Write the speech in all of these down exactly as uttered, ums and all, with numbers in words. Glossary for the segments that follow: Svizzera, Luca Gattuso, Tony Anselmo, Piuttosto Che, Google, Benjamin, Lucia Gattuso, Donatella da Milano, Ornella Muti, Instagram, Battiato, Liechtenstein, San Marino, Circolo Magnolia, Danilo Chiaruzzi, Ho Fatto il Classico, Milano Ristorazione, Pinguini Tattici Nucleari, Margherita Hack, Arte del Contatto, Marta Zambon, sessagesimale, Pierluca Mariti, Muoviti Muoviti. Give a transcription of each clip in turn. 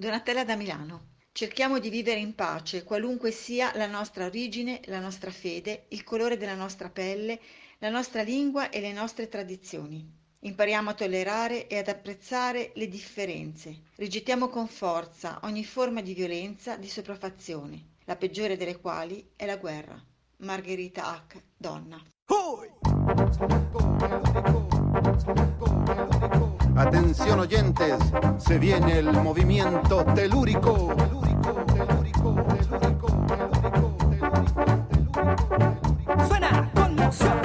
Donatella da Milano. Cerchiamo di vivere in pace, qualunque sia la nostra origine, la nostra fede, il colore della nostra pelle, la nostra lingua e le nostre tradizioni. Impariamo a tollerare e ad apprezzare le differenze. Rigettiamo con forza ogni forma di violenza, di sopraffazione, la peggiore delle quali è la guerra. Margherita Hack, donna. Atención oyentes, se viene el movimiento telúrico. Telúrico, telúrico, telúrico, telúrico, telúrico, telúrico. Suena conmoción.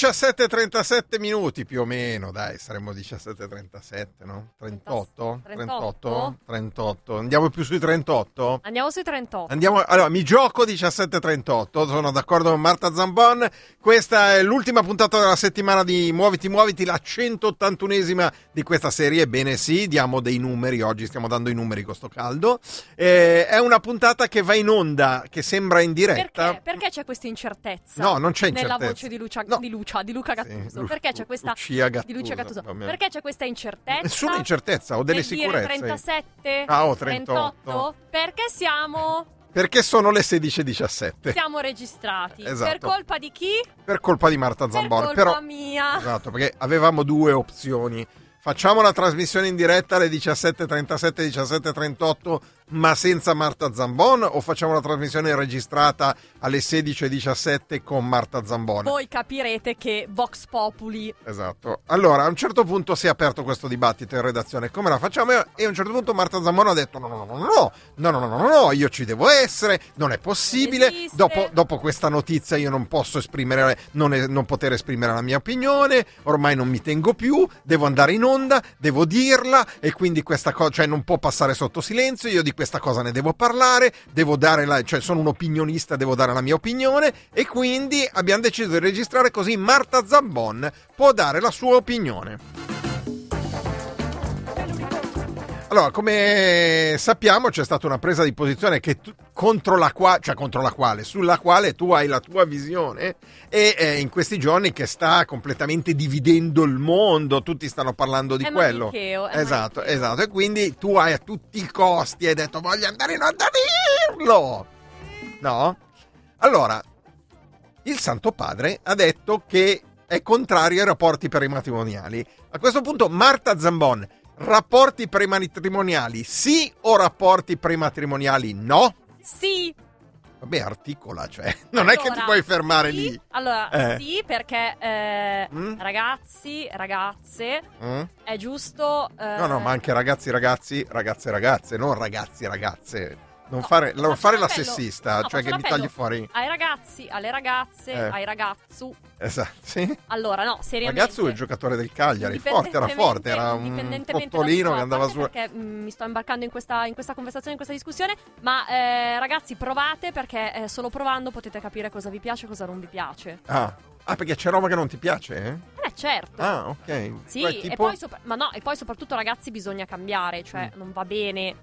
diciassette e trentasette minuti più o meno, dai, saremmo diciassette e trentasette, no? trentotto? trentotto? trentotto. Andiamo più sui trentotto? Andiamo sui trentotto. Andiamo, allora, mi gioco diciassette e trentotto, sono d'accordo con Marta Zambon. Questa è l'ultima puntata della settimana di Muoviti Muoviti, la centottantunesima di questa serie. Ebbene sì, diamo dei numeri, oggi stiamo dando i numeri con sto caldo. Eh, è una puntata che va in onda, che sembra in diretta. Perché? Perché c'è questa incertezza? No, non c'è incertezza. Nella voce di Lucia, no. di Lucia. di Luca Gattuso, sì, perché c'è questa Gattuso, di Lucia Gattuso, perché c'è questa incertezza? Nessuna incertezza, ho delle sicurezze. trentasette, ah, oh, trentotto. trentotto, perché siamo Perché sono le sedici e diciassette. Siamo registrati. Esatto. Per colpa di chi? Per colpa di Marta Zambon, per colpa però mia. Esatto, perché avevamo due opzioni. Facciamo la trasmissione in diretta alle diciassette e trentasette, diciassette e trentotto, ma senza Marta Zambon, o facciamo la trasmissione registrata alle sedici e diciassette con Marta Zambon? Voi capirete che Vox Populi. Esatto. Allora, a un certo punto si è aperto questo dibattito in redazione. Come la facciamo? E a un certo punto Marta Zambon ha detto no, no, no, no, no, no, no, no, no, no, io ci devo essere, non è possibile. Dopo, dopo questa notizia io non posso esprimere, non, è, non poter esprimere la mia opinione, ormai non mi tengo più, devo andare in onda, devo dirla, e quindi questa cosa, cioè, non può passare sotto silenzio, io di questa cosa ne devo parlare, devo dare la, cioè sono un opinionista, devo dare la mia opinione, e quindi abbiamo deciso di registrare così Marta Zambon può dare la sua opinione. Allora, come sappiamo, c'è stata una presa di posizione che tu, contro la quale, cioè contro la quale, sulla quale tu hai la tua visione, e eh, in questi giorni che sta completamente dividendo il mondo, tutti stanno parlando di è quello. Manicheo, è esatto, manicheo. Esatto. E quindi tu hai a tutti i costi hai detto voglio andare in onda a dirlo. No? Allora, il Santo Padre ha detto che è contrario ai rapporti prematrimoniali. A questo punto Marta Zambon, rapporti prematrimoniali sì o rapporti prematrimoniali no? Sì. Vabbè, articola, cioè, non allora, è che ti puoi fermare sì. lì. Allora, eh. sì, perché eh, mm? ragazzi, ragazze, mm? è giusto... Eh... No, no, ma anche ragazzi, ragazzi, ragazze, ragazze, non ragazzi, ragazze. Non no, fare, non fare la appello. sessista, no, cioè che mi tagli fuori... Ai ragazzi, alle ragazze, eh. ai ragazzu. Esatto, sì. Allora, no, seriamente... Ragazzu è il giocatore del Cagliari, forte, era forte, era un fottolino che andava su... Perché mh, mi sto imbarcando in questa, in questa conversazione, in questa discussione, ma eh, ragazzi, provate, perché eh, solo provando potete capire cosa vi piace e cosa non vi piace. Ah, ah perché c'è roba che non ti piace, eh? Certo. Ah, ok. Sì, Beh, tipo... e poi sopra... ma no, e poi soprattutto, ragazzi, bisogna cambiare, cioè mm. non va bene...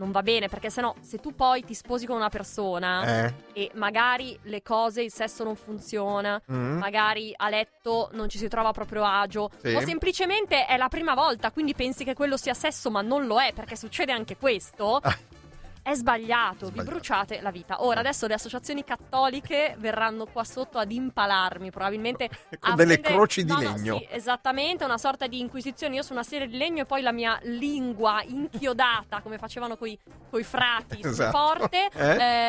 non va bene, perché sennò se tu poi ti sposi con una persona eh. e magari le cose, il sesso non funziona, mm. magari a letto non ci si trova a proprio agio, sì. o semplicemente è la prima volta, quindi pensi che quello sia sesso ma non lo è, perché succede anche questo, ah. è sbagliato, sbagliato, vi bruciate la vita. Ora adesso le associazioni cattoliche verranno qua sotto ad impalarmi, probabilmente con delle prendere... croci di no, legno. No, sì, esattamente, una sorta di inquisizione, io su una serie di legno e poi la mia lingua inchiodata come facevano coi, coi frati, esatto. forte, eh?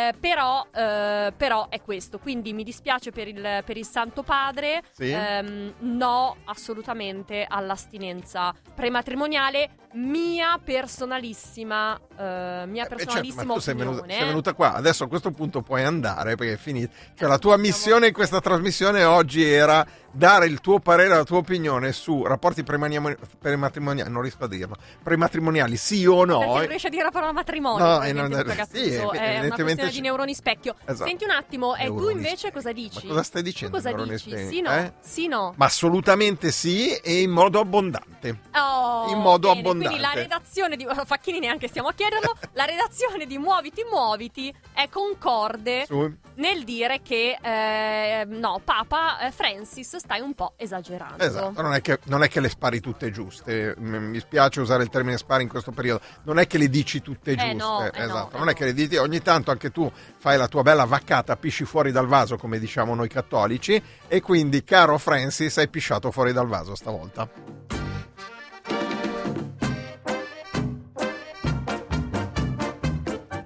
Eh, però, eh, però è questo, quindi mi dispiace per il, per il Santo Padre, sì. ehm, no assolutamente all'astinenza prematrimoniale, mia personalissima, eh, mia personalissima. Eh, certo, ma tu sei venuta, sei venuta qua, adesso a questo punto puoi andare perché è finita, cioè la tua missione in questa trasmissione oggi era dare il tuo parere, la tua opinione su rapporti prematrimoniali, non riesco a dirlo, prematrimoniali sì o no, perché non riesci a dire la parola matrimonio, no, eh, non, sì, è una questione di neuroni specchio, esatto. Senti un attimo, e tu invece cosa dici? Ma cosa stai dicendo? Tu cosa dici? Specchio, sì, no, eh? Sì, no, ma assolutamente sì, e in modo abbondante, oh, in modo bene, abbondante, quindi la redazione di Facchini, neanche stiamo a chiederlo, la redazione di Muoviti Muoviti è concorde su. Nel dire che eh, no, Papa Francis stai un po' esagerando. Esatto, non è che, non è che le spari tutte giuste, mi spiace usare il termine spari in questo periodo, non è che le dici tutte giuste, eh no, esatto, eh no, non eh è no. che le dici, ogni tanto anche tu fai la tua bella vaccata, pisci fuori dal vaso come diciamo noi cattolici, e quindi caro Francis hai pisciato fuori dal vaso stavolta.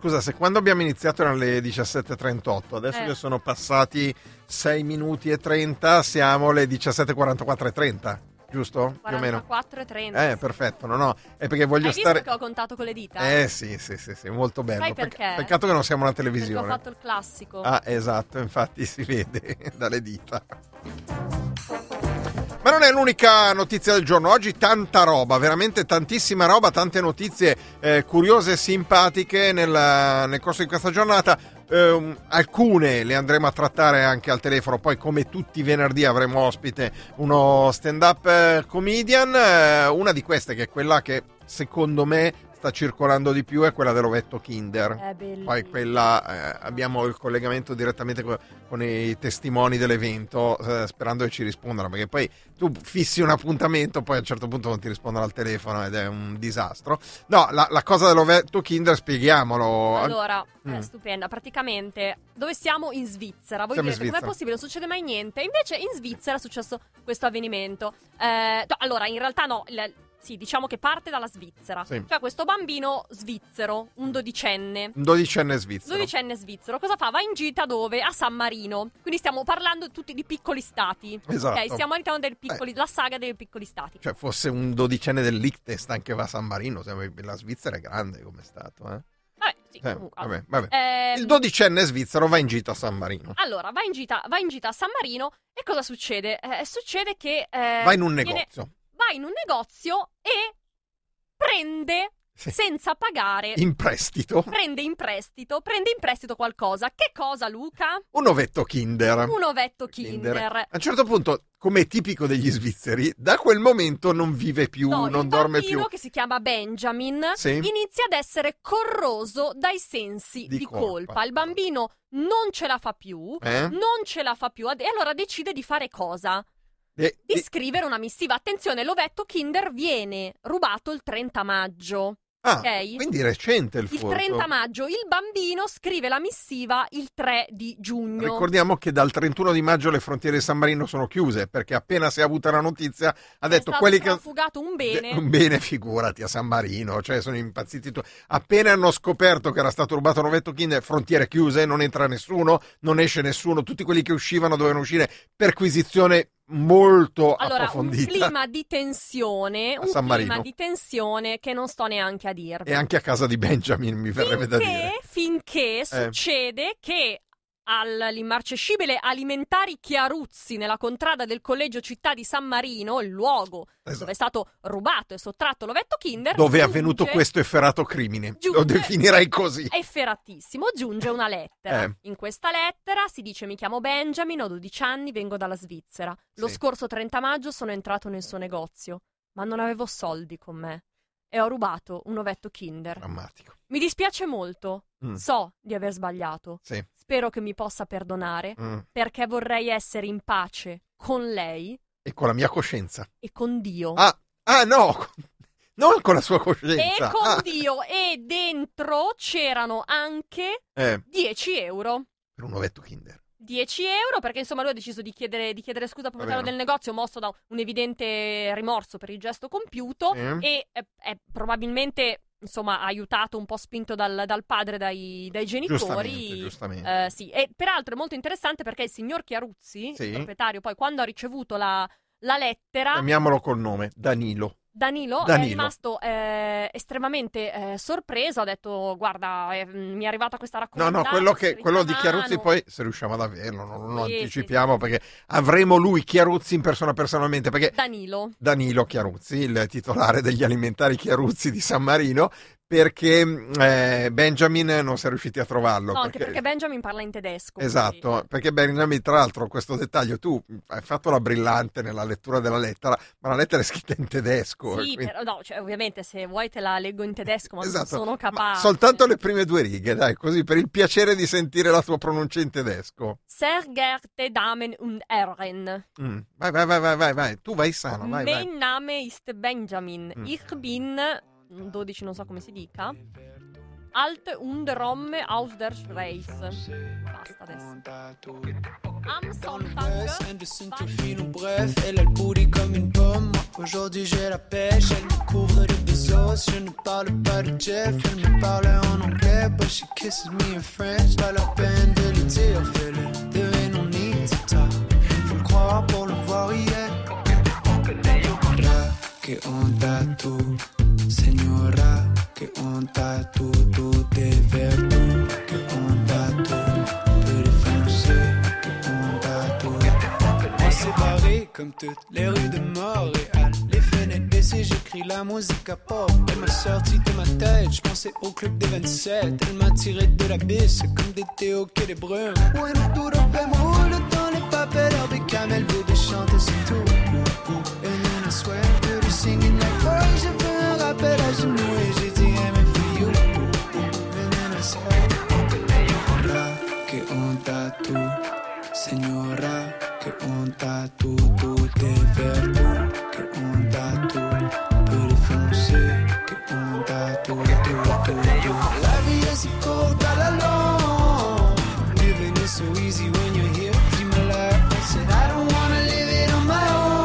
Scusa, se quando abbiamo iniziato erano le diciassette e trentotto, adesso eh. che sono passati sei minuti e trenta, siamo le diciassette e quarantaquattro e trenta, giusto? quarantaquattro più o meno. quarantaquattro e trenta. Eh, perfetto, no, no, è perché voglio Hai stare... Hai visto che ho contato con le dita? Eh, sì, sì, sì, sì, molto bello. Sai perché? Peccato che non siamo una televisione. Perché ho fatto il classico. Ah, esatto, infatti si vede dalle dita. Ma non è l'unica notizia del giorno, oggi tanta roba, veramente tantissima roba, tante notizie eh, curiose e simpatiche nella, nel corso di questa giornata. Eh, alcune le andremo a trattare anche al telefono, poi come tutti i venerdì avremo ospite uno stand-up comedian, eh, una di queste che è quella che secondo me sta circolando di più è quella dell'ovetto Kinder, poi quella eh, abbiamo il collegamento direttamente co- con i testimoni dell'evento, eh, sperando che ci rispondano, perché poi tu fissi un appuntamento, poi a un certo punto non ti rispondono al telefono ed è un disastro. No, la, la cosa dell'ovetto Kinder spieghiamolo. Allora, mm. è stupenda, praticamente dove siamo? In Svizzera. Voi direte com'è possibile, non succede mai niente, invece in Svizzera è successo questo avvenimento. eh, no, allora in realtà no, il, sì, diciamo che parte dalla Svizzera. Sì. Cioè questo bambino svizzero, un dodicenne. Un dodicenne svizzero. Dodicenne svizzero. Cosa fa? Va in gita dove? A San Marino. Quindi stiamo parlando tutti di piccoli stati. Esatto. Okay? Stiamo all'interno del piccoli, eh. la saga dei piccoli stati. Cioè fosse un dodicenne del Liechtenstein che va a San Marino. La Svizzera è grande come stato, eh? Vabbè, sì, eh, vabbè, vabbè. Eh, il dodicenne svizzero va in gita a San Marino. Allora, va in gita, va in gita a San Marino e cosa succede? Eh, succede che... Eh, va in un viene... negozio. Va in un negozio e prende sì. senza pagare in prestito prende in prestito prende in prestito qualcosa. Che cosa, Luca? Un ovetto Kinder. Un ovetto Kinder, Kinder. A un certo punto, come è tipico degli svizzeri, da quel momento non vive più, no, non dorme più. Il bambino che si chiama Benjamin sì. inizia ad essere corroso dai sensi di, di colpa. colpa. Il bambino non ce la fa più, eh? non ce la fa più e allora decide di fare cosa? Eh, di scrivere una missiva. Attenzione, l'ovetto Kinder viene rubato il trenta maggio. Ah, okay? Quindi recente il furto. Il trenta maggio il bambino scrive la missiva il tre di giugno. Ricordiamo che dal trentuno di maggio le frontiere di San Marino sono chiuse, perché appena si è avuta la notizia ha è detto quelli che... è stato fugato un bene. Un bene, figurati, a San Marino, cioè sono impazziti tu... Appena hanno scoperto che era stato rubato un ovetto Kinder, frontiere chiuse, non entra nessuno, non esce nessuno, tutti quelli che uscivano dovevano uscire, perquisizione molto allora, approfondita. Allora, un clima di tensione, un San Marino. clima di tensione che non sto neanche a dirvi. E anche a casa di Benjamin, mi verrebbe da dire. Finché eh. succede che all'immarcescibile Alimentari Chiaruzzi, nella contrada del collegio città di San Marino, il luogo esatto. dove è stato rubato e sottratto l'ovetto Kinder, dove giunge, è avvenuto questo efferato crimine, giunge, lo definirei così, efferatissimo, giunge una lettera. eh. In questa lettera si dice: mi chiamo Benjamin, ho dodici anni, vengo dalla Svizzera, lo sì. scorso trenta maggio sono entrato nel suo negozio ma non avevo soldi con me. e ho rubato un ovetto Kinder. Drammatico. Mi dispiace molto, mm. so di aver sbagliato. Sì. Spero che mi possa perdonare, mm. perché vorrei essere in pace con lei. E con la mia coscienza. E con Dio. Ah, ah no! Non con la sua coscienza. E con ah. Dio. E dentro c'erano anche eh. dieci euro. Per un ovetto Kinder. dieci euro, perché insomma lui ha deciso di chiedere, di chiedere scusa al proprietario del negozio, mosso da un evidente rimorso per il gesto compiuto, eh. e è, è probabilmente, insomma, aiutato un po', spinto dal, dal padre, dai, dai genitori. Giustamente, giustamente. Eh, sì. E peraltro è molto interessante perché il signor Chiaruzzi, sì. il proprietario, poi quando ha ricevuto la, la lettera... Chiamiamolo col nome, Danilo. Danilo, Danilo è rimasto eh, estremamente eh, sorpreso, ha detto guarda eh, mi è arrivata questa raccolta. No no, quello, che, quello di Chiaruzzi poi, se riusciamo ad averlo, non lo sì, anticipiamo sì, perché avremo lui Chiaruzzi in persona personalmente, perché Danilo Danilo Chiaruzzi, il titolare degli alimentari Chiaruzzi di San Marino, perché eh, Benjamin non si è riusciti a trovarlo. No, perché... anche perché Benjamin parla in tedesco. Esatto, quindi... perché Benjamin, tra l'altro, questo dettaglio, tu hai fatto la brillante nella lettura della lettera, ma la lettera è scritta in tedesco. Sì, quindi... però no, cioè, ovviamente se vuoi te la leggo in tedesco, ma esatto, non sono capace. Soltanto le prime due righe, dai, così, per il piacere di sentire la tua pronuncia in tedesco. Sehr geehrte Damen und Herren. Mm. Vai, vai, vai, vai, vai, tu vai sano, vai, vai. Mein Name ist Benjamin, mm. ich bin... dodici, non so come si dica. Alt und Romme aus der Schweiz. Basta adesso. Am Sonntag. Elle a le booty comme une pomme. Aujourd'hui j'ai la pêche. Elle me couvre de Bezos. Je ne parle pas de Jeff. Elle me parle en anglais. But she kisses me in French. Pas la peine de le dire. Fais-le deviner, non ni tata. Faut le croire pour le voir hier. Que onda tu, señora, que onda tu, tu de verdad, que onda tu, peu français, que onda tu. On s'est barré comme toutes les rues de Montréal, les fenêtres baissées, j'écris la musique à pop. Elle m'a sorti de ma tête, je pensais au club des ventisette, elle m'a tiré de la bise comme des théos que des brumes. Ouais, le tour de paix me roule dans les papels, avec camel, bébé chanter c'est tout. And I swear to the singing like boy, je veux un rappel à genoux et j'ai dit I'm in for you. And then I said, la que onda tu, señora, que onda tu, tu de verdad, que onda tu, peu de français, que onda tu, tu, tu, tu. La vie est si courte à la longue, living is so easy when you're here. Dis-moi la France, I don't wanna live it on my own.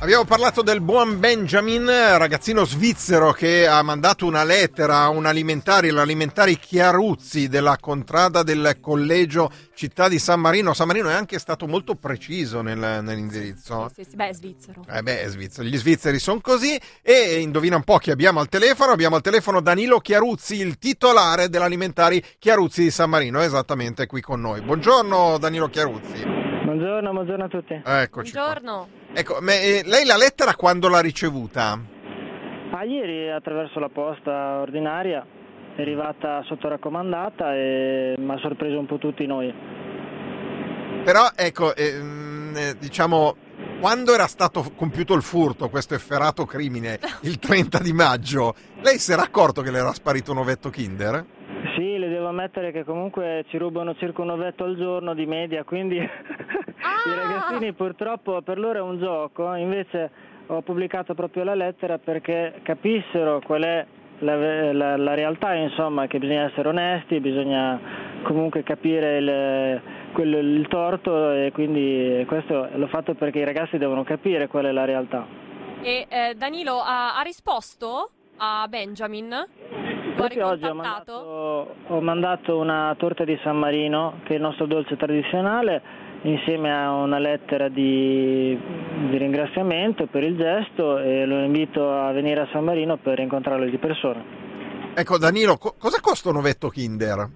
Abbiamo parlato del buon Benjamin, ragazzino svizzero che ha mandato una lettera a un alimentare, l'alimentare Chiaruzzi della contrada del collegio città di San Marino. San Marino è anche stato molto preciso nel, nell'indirizzo. Sì, sì, sì, beh, è svizzero. Eh beh, è svizzero. Gli svizzeri sono così. E indovina un po' chi abbiamo al telefono. Abbiamo al telefono Danilo Chiaruzzi, il titolare dell'alimentare Chiaruzzi di San Marino, esattamente qui con noi. Buongiorno Danilo Chiaruzzi. Buongiorno, buongiorno a tutti. Eccoci. Buongiorno. Qua. Ecco, ma, eh, lei la lettera quando l'ha ricevuta? Ah, ieri attraverso la posta ordinaria, è arrivata sotto raccomandata e mi ha sorpreso un po' tutti noi. Però ecco, eh, diciamo, quando era stato compiuto il furto, questo efferato crimine, il trenta di maggio, lei si era accorto che le era sparito un ovetto Kinder? Sì, le devo ammettere che comunque ci rubano circa un ovetto al giorno di media, quindi... Ah! I ragazzini purtroppo per loro è un gioco, invece ho pubblicato proprio la lettera perché capissero qual è la, la, la realtà, insomma, che bisogna essere onesti, bisogna comunque capire il, quello, il torto, e quindi questo l'ho fatto perché i ragazzi devono capire qual è la realtà. E eh, Danilo ha, ha risposto a Benjamin? Proprio oggi ho mandato, ho mandato una torta di San Marino, che è il nostro dolce tradizionale, insieme a una lettera di, di ringraziamento per il gesto, e lo invito a venire a San Marino per incontrarlo di persona. Ecco Danilo, co- cosa costa un ovetto Kinder?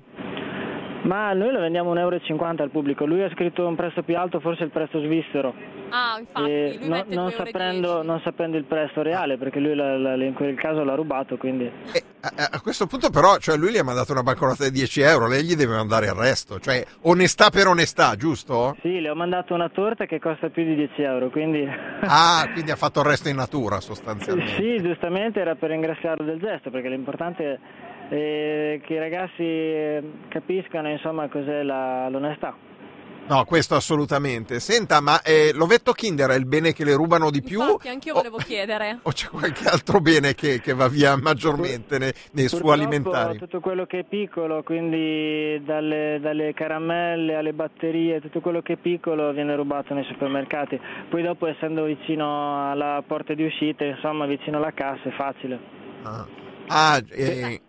Ma noi lo vendiamo un euro e cinquanta al pubblico, lui ha scritto un prezzo più alto, forse il prezzo svizzero. Ah, infatti, lui no, mette non, sapendo, non sapendo il prezzo reale, perché lui la, la, in quel caso l'ha rubato, quindi... E a, a questo punto però, cioè lui gli ha mandato una banconota di dieci euro, lei gli deve mandare il resto, cioè onestà per onestà, giusto? Sì, le ho mandato una torta che costa più di dieci euro, quindi... Ah, quindi ha fatto il resto in natura sostanzialmente. Sì, giustamente era per ringraziarlo del gesto, perché l'importante è che i ragazzi capiscano insomma cos'è la, l'onestà. No, questo assolutamente. Senta, ma eh, l'ovetto Kinder è il bene che le rubano di più? Infatti, anch'io volevo o, chiedere. O c'è qualche altro bene che, che va via maggiormente nei, nei suoi alimentari? Tutto quello che è piccolo, quindi dalle, dalle caramelle alle batterie, tutto quello che è piccolo viene rubato nei supermercati. Poi dopo, essendo vicino alla porta di uscita, insomma, vicino alla cassa, è facile. Ah, ah eh...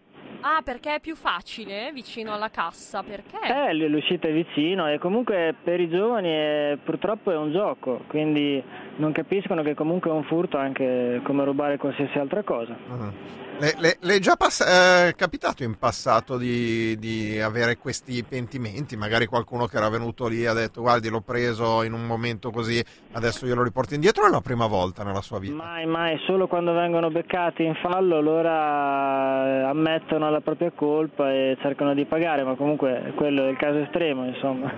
Ah, perché è più facile vicino alla cassa? Perché? Eh, l'uscita è vicino, e comunque per i giovani è, purtroppo è un gioco, quindi non capiscono che comunque è un furto anche come rubare qualsiasi altra cosa. Uh-huh. Le, le, le è già pass- eh, capitato in passato di, di avere questi pentimenti? Magari qualcuno che era venuto lì e ha detto guardi l'ho preso in un momento così, adesso io lo riporto indietro, o è la prima volta nella sua vita? Mai, mai, solo quando vengono beccati in fallo allora ammettono la propria colpa e cercano di pagare, ma comunque quello è il caso estremo, insomma.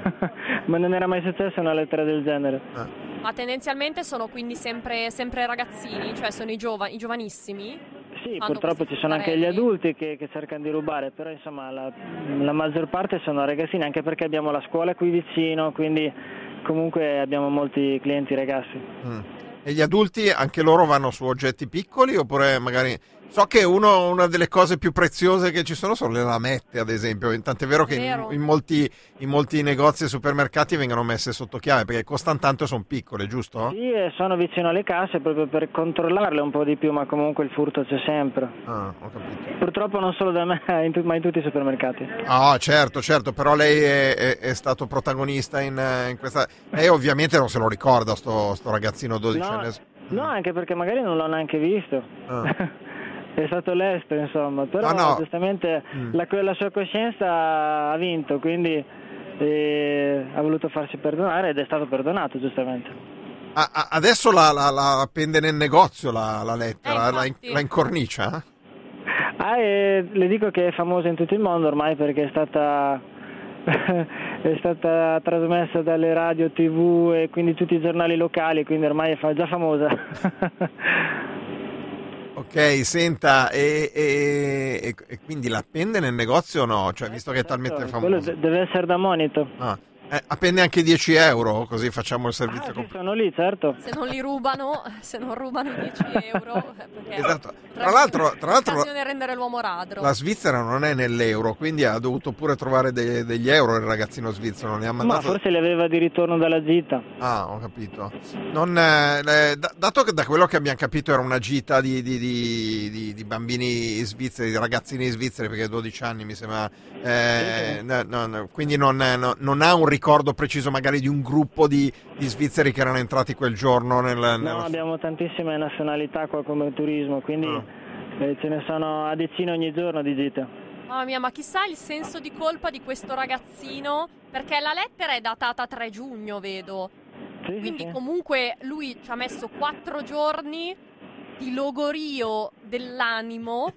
Ma non era mai successa una lettera del genere. Ah. Ma tendenzialmente sono quindi sempre, sempre ragazzini, cioè sono i, giova- i giovanissimi? Sì, purtroppo ci sono anche gli adulti che, che cercano di rubare, però insomma la, la maggior parte sono ragazzini, anche perché abbiamo la scuola qui vicino, quindi comunque abbiamo molti clienti ragazzi. Mm. E gli adulti anche loro vanno su oggetti piccoli, oppure magari... So che uno, una delle cose più preziose che ci sono sono le lamette, ad esempio. Tant'è vero che vero. In, in, molti, in molti negozi e supermercati vengono messe sotto chiave, perché costano tanto e sono piccole, giusto? Sì, sono vicino alle casse proprio per controllarle un po' di più, ma comunque il furto c'è sempre. Ah, ho capito. Purtroppo non solo da me, in tu, ma in tutti i supermercati. Ah, certo, certo, però lei è, è, è stato protagonista in, in questa... Lei ovviamente non se lo ricorda, sto, sto ragazzino dodicenne. No, no, anche perché magari non l'ho neanche visto. Ah. È stato lesto, insomma, però no, no. giustamente mm. la, la sua coscienza ha vinto, quindi eh, ha voluto farsi perdonare ed è stato perdonato, giustamente. Ah, ah, adesso la, la, la appende nel negozio la, la lettera, eh, la, la incornicia? Ah, eh, le dico che è famosa in tutto il mondo ormai, perché è stata... è stata trasmessa dalle radio, tv e quindi tutti i giornali locali, quindi ormai è già famosa. Ok, senta, e, e, e quindi l'appende nel negozio o no? Cioè, visto che è talmente famoso. Deve essere da monito. Ah. Eh, appende anche dieci euro, così facciamo il servizio. Ah, compl- sì, sono lì, certo. Se non li rubano, se non rubano dieci euro. Esatto. Tra l'altro, tra l'altro, l'occasione rendere l'uomo radro. La Svizzera non è nell'euro, quindi ha dovuto pure trovare de- degli euro il ragazzino svizzero. Ne ha mandato... Ma forse li aveva di ritorno dalla gita. Ah, ho capito. Non, eh, d- dato che da quello che abbiamo capito era una gita di, di, di, di, di bambini svizzeri, di ragazzini svizzeri, perché dodici anni mi sembra. Eh, sì, sì. No, no, no, quindi non, no, non ha un ricordo. Ricordo preciso magari di un gruppo di, di svizzeri che erano entrati quel giorno nel, nel... No, abbiamo tantissime nazionalità qua come turismo, quindi oh. eh, ce ne sono a decine ogni giorno di gite. Mamma mia, ma chissà il senso di colpa di questo ragazzino, perché la lettera è datata tre giugno, vedo. Sì, quindi sì. Comunque lui ci ha messo quattro giorni di logorio dell'animo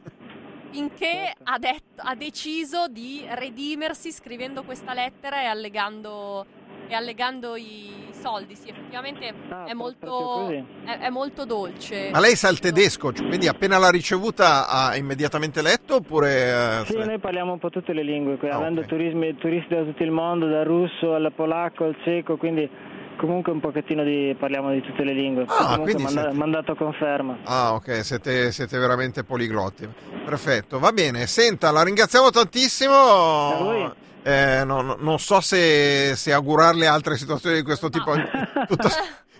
finché ha, detto, ha deciso di redimersi scrivendo questa lettera e allegando, e allegando i soldi. Sì, effettivamente ah, è, molto, è, è molto dolce. Ma lei sa il tedesco, quindi appena l'ha ricevuta ha immediatamente letto oppure... Sì, noi parliamo un po' tutte le lingue, ah, avendo okay. turismi, turisti da tutto il mondo, dal russo al polacco al ceco, quindi... Comunque un pochettino di parliamo di tutte le lingue. Ah, comunque manda, siete... mandato conferma. Ah, ok, siete, siete veramente poliglotti. Perfetto, va bene. Senta, la ringraziamo tantissimo. A voi. eh, no, no, non so se, se augurarle altre situazioni di questo tipo. No. Tutto,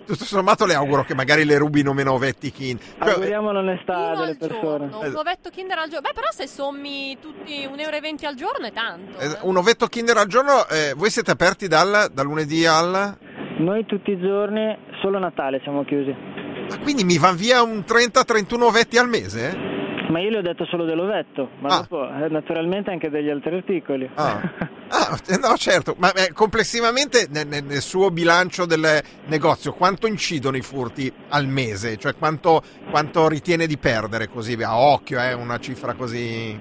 tutto sommato le auguro che magari le rubino meno ovetti Kinder. Auguriamo l'onestà delle persone. Giorno, un ovetto Kinder al giorno. Beh, però se sommi tutti un euro e venti al giorno è tanto. Eh, un ovetto Kinder al giorno, eh, voi siete aperti dal, dal lunedì al... Noi tutti i giorni, solo Natale siamo chiusi. Ah, quindi mi va via un trenta trentuno ovetti al mese? Eh? Ma io le ho detto solo dell'ovetto, ma ah. dopo naturalmente anche degli altri articoli. Ah, ah no, certo, ma eh, complessivamente nel, nel suo bilancio del negozio quanto incidono i furti al mese? Cioè quanto, quanto ritiene di perdere così a occhio, eh, una cifra così?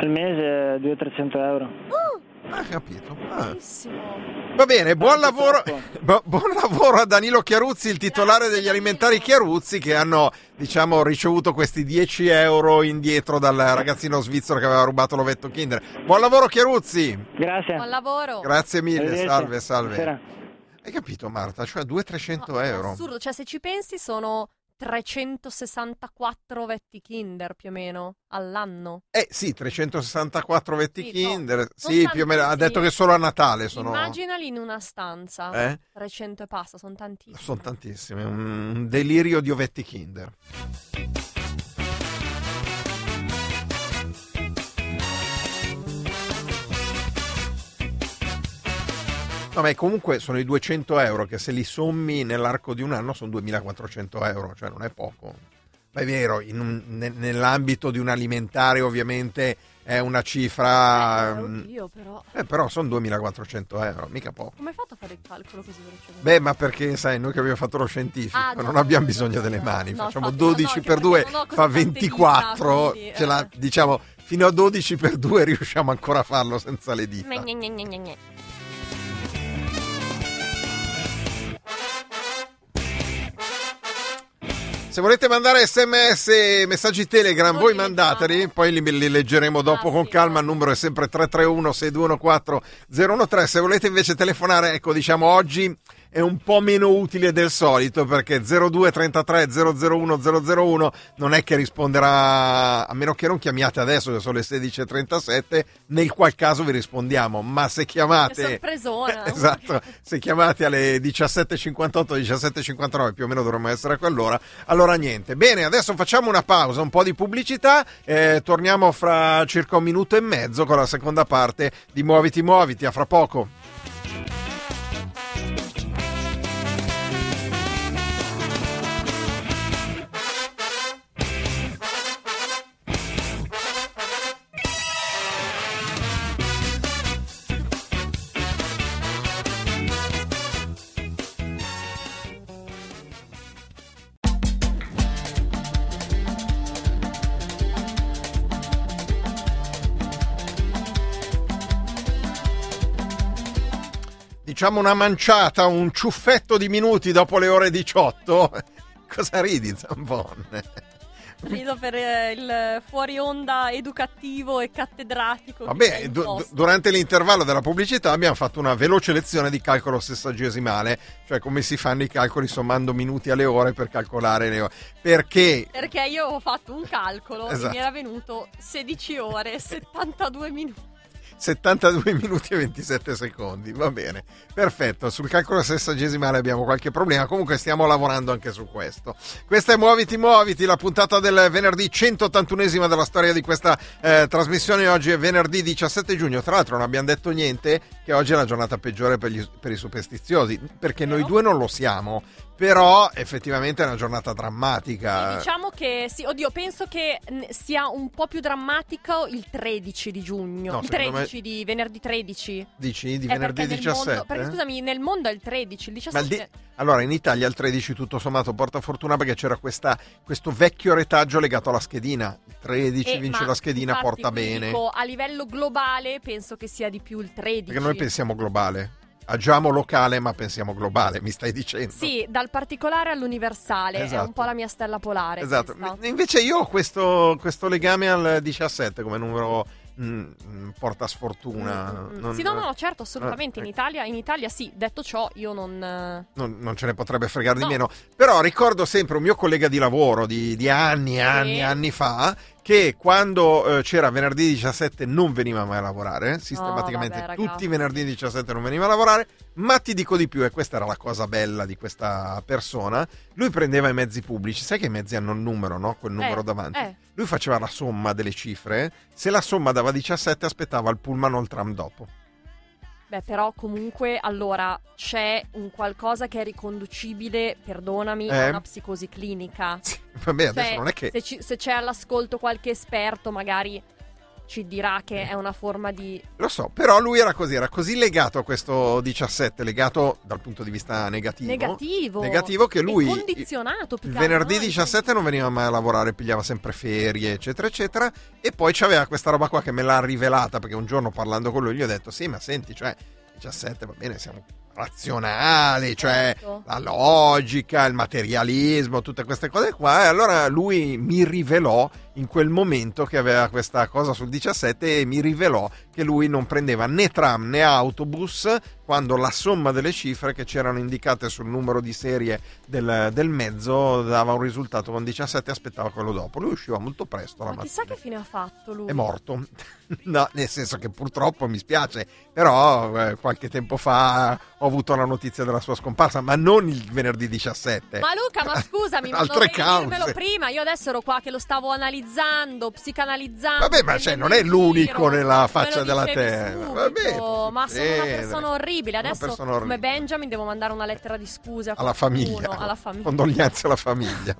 Al mese duecento trecento euro. Uh. Ah, capito. Ah. Va bene, buon lavoro, buon lavoro a Danilo Chiaruzzi, il titolare degli alimentari Chiaruzzi, che hanno, diciamo, ricevuto questi dieci euro indietro dal ragazzino svizzero che aveva rubato l'ovetto Kinder. Buon lavoro Chiaruzzi. Grazie. Buon lavoro. Grazie mille, salve, salve. Buonasera. Hai capito Marta? Cioè duecento trecento no, euro. È assurdo, cioè se ci pensi sono trecentosessantaquattro ovetti Kinder più o meno all'anno. Eh sì, trecentosessantaquattro ovetti sì, Kinder. No, sì, più o meno. Ha detto che solo a Natale sono. Immaginali in una stanza. Eh? trecento e passa, sono tantissime. Sono tantissime, un delirio di ovetti Kinder. No, ma comunque sono i duecento euro che se li sommi nell'arco di un anno sono duemilaquattrocento euro, cioè non è poco. Ma è vero, in un, ne, nell'ambito di un alimentare ovviamente è una cifra... Eh, io però... Eh, però sono duemilaquattrocento euro, mica poco. Come hai fatto a fare il calcolo così velocemente? Beh, ma perché, sai, noi che abbiamo fatto lo scientifico, ah, non no, abbiamo no, bisogno no, delle no, mani, no, facciamo no, dodici no, per due, fa ventiquattro, vita, quindi, ce eh. la, diciamo, fino a dodici per due riusciamo ancora a farlo senza le dita. Gne, gne, gne, gne. Se volete mandare sms, messaggi Telegram, voi mandateli, poi li, li leggeremo dopo ah, con sì, calma. Il numero è sempre tre tre uno sei due uno quattro zero uno tre. Se volete invece telefonare, ecco, diciamo oggi è un po' meno utile del solito perché zero due trentatré zero zero uno zero zero uno non è che risponderà, a meno che non chiamiate adesso che sono le sedici e trentasette, nel qual caso vi rispondiamo, ma se chiamate, sorpresona. Esatto, se chiamate alle diciassette e cinquantotto diciassette e cinquantanove più o meno dovremmo essere a quell'ora, allora niente. Bene, adesso facciamo una pausa, un po' di pubblicità, eh, torniamo fra circa un minuto e mezzo con la seconda parte di Muoviti Muoviti. A fra poco. Facciamo una manciata, un ciuffetto di minuti dopo le ore diciotto. Cosa ridi, Zambon? Rido per il fuori onda educativo e cattedratico. Vabbè, du- durante l'intervallo della pubblicità abbiamo fatto una veloce lezione di calcolo sessagesimale, cioè come si fanno i calcoli sommando minuti alle ore per calcolare le ore. Perché? Perché io ho fatto un calcolo esatto. E mi era venuto sedici ore e settantadue minuti. settantadue minuti e ventisette secondi, va bene, perfetto. Sul calcolo sessagesimale abbiamo qualche problema, comunque stiamo lavorando anche su questo. Questa è Muoviti Muoviti, la puntata del venerdì centottantunesima della storia di questa eh, trasmissione. Oggi è venerdì diciassette giugno, tra l'altro non abbiamo detto niente che oggi è la giornata peggiore per, gli, per i superstiziosi, perché noi due non lo siamo, però effettivamente è una giornata drammatica. Sì, diciamo che sì, oddio, penso che sia un po' più drammatico il tredici di giugno, no, il tredici me... di venerdì tredici. Dici? Di venerdì perché diciassette? Nel mondo, perché scusami, nel mondo è il tredici, il diciassette... Di... Allora, in Italia il tredici tutto sommato porta fortuna perché c'era questa, questo vecchio retaggio legato alla schedina. Il tredici e, vince la schedina, infatti, porta bene. Dico, a livello globale penso che sia di più il tredici. Perché noi pensiamo globale. Agiamo locale ma pensiamo globale, mi stai dicendo? Sì, dal particolare all'universale, esatto. È un po' la mia stella polare. Esatto, questa. Invece io ho questo, questo legame al diciassette come numero mh, porta sfortuna. Mm, mm, non... Sì, no, no, certo, assolutamente, in Italia, in Italia sì, detto ciò io non... Non, non ce ne potrebbe fregare no. di meno, però ricordo sempre un mio collega di lavoro di, di anni, anni, sì. anni fa... che quando eh, c'era venerdì diciassette non veniva mai a lavorare, sistematicamente oh, vabbè, tutti i venerdì diciassette non veniva a lavorare, ma ti dico di più, e questa era la cosa bella di questa persona, lui prendeva i mezzi pubblici, sai che i mezzi hanno un numero, no? Quel numero eh, davanti. Eh. Lui faceva la somma delle cifre, se la somma dava diciassette aspettava il pullman o il tram dopo. Beh, però comunque, allora, c'è un qualcosa che è riconducibile, perdonami, eh. a una psicosi clinica. Sì, vabbè, adesso cioè, non è che... Se, ci, se c'è all'ascolto qualche esperto, magari ci dirà che è una forma di... Lo so, però lui era così, era così legato a questo diciassette, legato dal punto di vista negativo. Negativo. Negativo, che lui... condizionato, più il venerdì noi. diciassette non veniva mai a lavorare, pigliava sempre ferie, eccetera, eccetera. E poi c'aveva questa roba qua che me l'ha rivelata, perché un giorno parlando con lui gli ho detto, sì, ma senti, cioè, diciassette, va bene, siamo razionali, cioè, certo, la logica, il materialismo, tutte queste cose qua. E allora lui mi rivelò in quel momento che aveva questa cosa sul diciassette, e mi rivelò che lui non prendeva né tram né autobus quando la somma delle cifre che c'erano indicate sul numero di serie del, del mezzo dava un risultato con diciassette, aspettava quello dopo. Lui usciva molto presto la mattina. Ma chissà che fine ha fatto lui. È morto. No, nel senso che purtroppo mi spiace, però eh, qualche tempo fa ho avuto la notizia della sua scomparsa, ma non il venerdì diciassette. Ma Luca, ma scusami, ma dovevi dirmelo prima, io adesso ero qua che lo stavo analizzando, psicanalizzando. Vabbè, ma cioè non è l'unico nella faccia della terra. Vabbè, ma sono una persona orribile, adesso persona orribile. Come Benjamin devo mandare una lettera di scusa alla famiglia, alla famiglia. Condoglianze alla famiglia.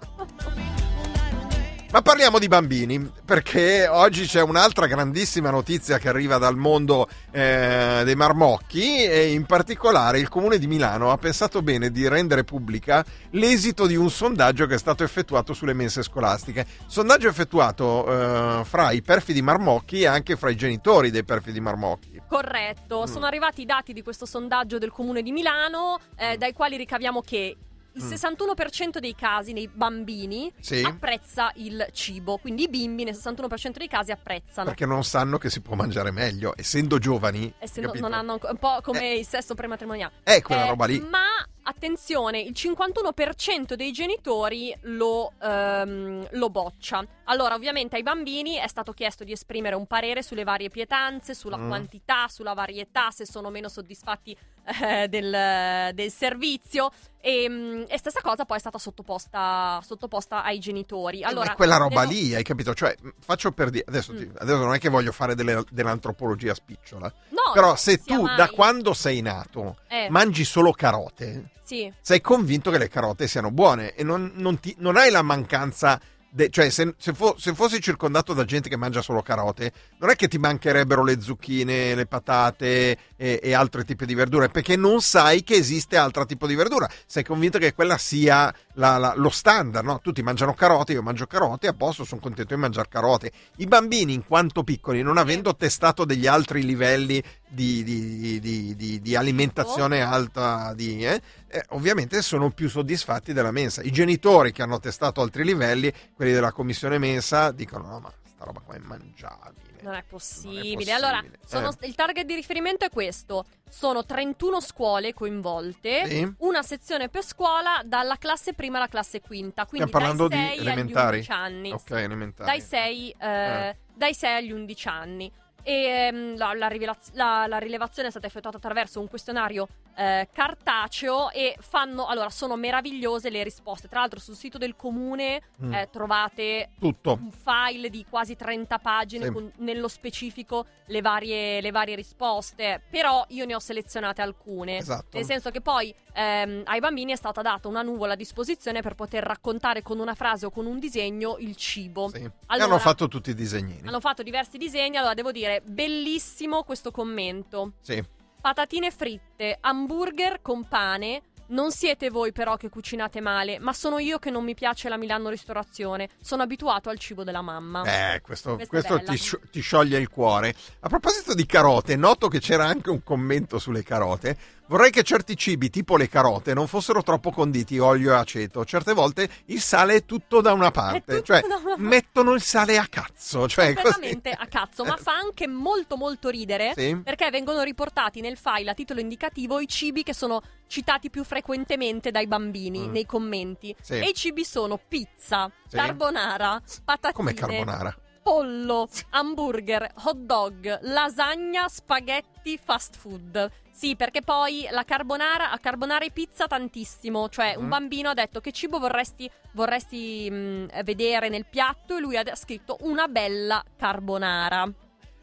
Ma parliamo di bambini, perché oggi c'è un'altra grandissima notizia che arriva dal mondo eh, dei marmocchi, e in particolare il Comune di Milano ha pensato bene di rendere pubblica l'esito di un sondaggio che è stato effettuato sulle mense scolastiche. Sondaggio effettuato eh, fra i perfidi marmocchi e anche fra i genitori dei perfidi marmocchi. Corretto, mm. sono arrivati i dati di questo sondaggio del Comune di Milano, eh, dai quali ricaviamo che il sessantuno per cento dei casi nei bambini sì. apprezza il cibo, quindi i bimbi nel sessantuno per cento dei casi apprezzano. Perché non sanno che si può mangiare meglio, essendo giovani. Essendo, non hanno, un po' come eh. il sesso prematrimoniale. È quella eh, roba lì. Ma attenzione, il cinquantuno per cento dei genitori lo, ehm, lo boccia. Allora, ovviamente ai bambini è stato chiesto di esprimere un parere sulle varie pietanze, sulla mm. quantità, sulla varietà, se sono meno soddisfatti eh, del, del servizio. E, e stessa cosa poi è stata sottoposta sottoposta ai genitori. Allora, è quella roba nello... lì, hai capito? Cioè, faccio per dire, adesso, mm. ti, adesso non è che voglio fare delle, dell'antropologia spicciola, no, però se tu mai. da quando sei nato eh. mangi solo carote, sì. sei convinto che le carote siano buone e non, non, ti, non hai la mancanza de, cioè se, se, fo, se fossi circondato da gente che mangia solo carote, non è che ti mancherebbero le zucchine, le patate e, e altri tipi di verdure, perché non sai che esiste altro tipo di verdura, sei convinto che quella sia la, la, lo standard, no? Tutti mangiano carote, io mangio carote, a posto, sono contento di mangiare carote. I bambini, in quanto piccoli, non avendo testato degli altri livelli di, di, di, di, di alimentazione alta, di, eh, eh, ovviamente sono più soddisfatti della mensa. I genitori che hanno testato altri livelli, quelli della commissione mensa, dicono no, ma sta roba qua è mangiabile, non è possibile, non è possibile. Allora eh. sono, il target di riferimento è questo, sono trentuno scuole coinvolte, sì. una sezione per scuola dalla classe prima alla classe quinta, quindi stiamo parlando dai sei di elementari. agli undici anni, okay, sì. elementari. Dai, sei, eh, eh. dai sei agli undici anni. E um, la, la, rivelaz- la, la rilevazione è stata effettuata attraverso un questionario eh, cartaceo, e fanno, allora, sono meravigliose le risposte. Tra l'altro sul sito del comune mm. eh, trovate tutto, un file di quasi trenta pagine sì. con, nello specifico le varie, le varie risposte, però io ne ho selezionate alcune, esatto. nel senso che poi ehm, ai bambini è stata data una nuvola a disposizione per poter raccontare con una frase o con un disegno il cibo. Sì. Allora, e hanno fatto tutti i disegnini. Hanno fatto diversi disegni, allora devo dire bellissimo questo commento. Sì. Patatine fritte, hamburger con pane. Non siete voi però che cucinate male, ma sono io che non mi piace la Milano Ristorazione. Sono abituato al cibo della mamma. Eh, questo, questo ti, ti scioglie il cuore. A proposito di carote, noto che c'era anche un commento sulle carote. Vorrei che certi cibi, tipo le carote, non fossero troppo conditi, olio e aceto. Certe volte il sale è tutto da una parte. Cioè, una... mettono il sale a cazzo. Cioè, completamente così. A cazzo, ma fa anche molto molto ridere, sì. perché vengono riportati nel file a titolo indicativo i cibi che sono citati più frequentemente dai bambini mm. nei commenti. Sì. E i cibi sono pizza, sì. carbonara, patatine. Come carbonara? pollo, hamburger, hot dog, lasagna, spaghetti, fast food. Sì, perché poi la carbonara, a carbonara e pizza tantissimo. Cioè un bambino ha detto che cibo vorresti, vorresti mh, vedere nel piatto, e lui ha scritto una bella carbonara.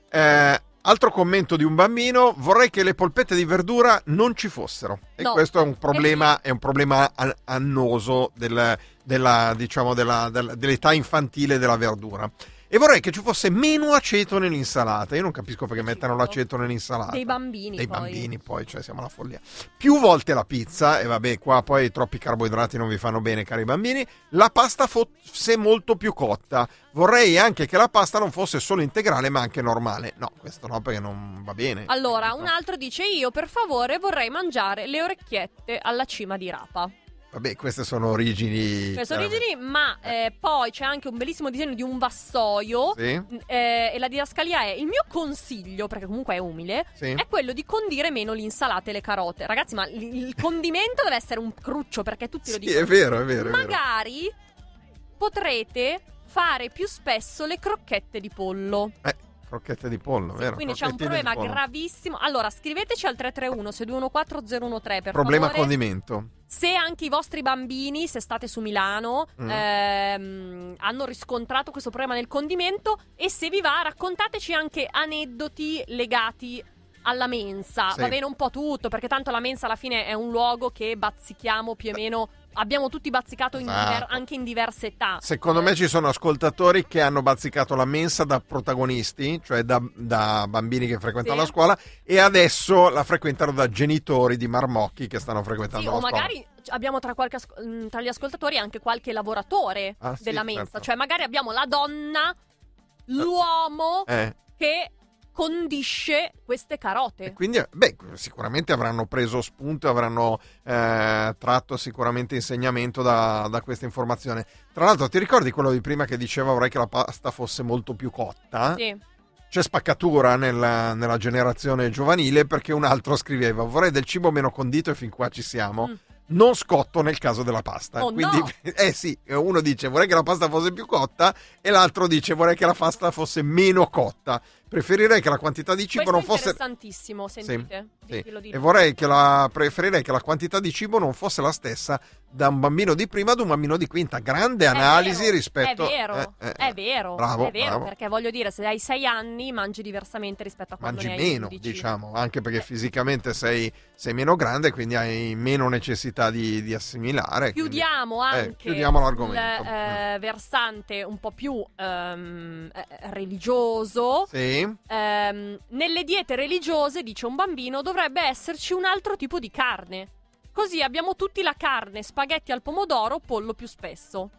Eh... Altro commento di un bambino: vorrei che le polpette di verdura non ci fossero. E no, questo è un problema, è un problema annoso del, della, diciamo, della, della, dell'età infantile della verdura. E vorrei che ci fosse meno aceto nell'insalata. Io non capisco perché mettano l'aceto nell'insalata. Dei bambini Dei poi. bambini poi, cioè siamo alla follia. Più volte la pizza, e vabbè qua poi troppi carboidrati non vi fanno bene, cari bambini. La pasta fosse molto più cotta. Vorrei anche che la pasta non fosse solo integrale ma anche normale. No, questo no, perché non va bene. Allora, un altro dice: io per favore vorrei mangiare le orecchiette alla cima di rapa. Vabbè, queste sono origini... Queste sono origini, ma eh, poi c'è anche un bellissimo disegno di un vassoio, sì. eh, e la didascalia è: il mio consiglio, perché comunque è umile, sì, è quello di condire meno l'insalata e le carote. Ragazzi, ma l- il condimento deve essere un cruccio, perché tutti lo dicono. Sì, è vero, è vero. Magari è vero. Potrete fare più spesso le crocchette di pollo. Eh. Crocchette di pollo, sì, vero? Quindi c'è un problema gravissimo. Allora, scriveteci al tre tre uno sei due uno quattro zero uno tre per problema favore. Condimento. Se anche i vostri bambini, se state su Milano, mm. ehm, hanno riscontrato questo problema nel condimento, e se vi va raccontateci anche aneddoti legati alla mensa, sì. Va bene un po' tutto, perché tanto la mensa alla fine è un luogo che bazzichiamo più o meno. Abbiamo tutti bazzicato, esatto, in diver- anche in diverse età. Secondo eh. me ci sono ascoltatori che hanno bazzicato la mensa da protagonisti, cioè da, da bambini che frequentano, sì, la scuola, e adesso la frequentano da genitori di marmocchi che stanno frequentando, sì, la o scuola. Magari abbiamo tra, qualche, tra gli ascoltatori anche qualche lavoratore ah, della sì, mensa, certo. Cioè magari abbiamo la donna, l'uomo eh. che... condisce queste carote. E quindi, beh, sicuramente avranno preso spunto, avranno eh, tratto sicuramente insegnamento da, da questa informazione. Tra l'altro, ti ricordi quello di prima che diceva vorrei che la pasta fosse molto più cotta? Sì. C'è spaccatura nella, nella generazione giovanile, perché un altro scriveva: vorrei del cibo meno condito, e fin qua ci siamo. Mm. Non scotto nel caso della pasta. Oh, quindi no. Eh sì, uno dice vorrei che la pasta fosse più cotta, e l'altro dice vorrei che la pasta fosse meno cotta. Preferirei che la quantità di cibo Questo non fosse interessantissimo, sentite. Sì, sì. E vorrei che la preferirei che la quantità di cibo non fosse la stessa da un bambino di prima ad un bambino di quinta. Grande è analisi vero, rispetto È vero. Eh, eh, è vero. Bravo, è vero, bravo. Perché voglio dire, se hai sei anni mangi diversamente rispetto a quando mangi ne hai meno, dodici. Diciamo, anche perché eh. fisicamente sei sei meno grande, quindi hai meno necessità di, di assimilare. Chiudiamo quindi, anche eh, chiudiamo l'argomento. Il eh, versante un po' più ehm, religioso. Sì. Um, nelle diete religiose, dice un bambino, dovrebbe esserci un altro tipo di carne, così abbiamo tutti la carne, spaghetti al pomodoro, pollo più spesso.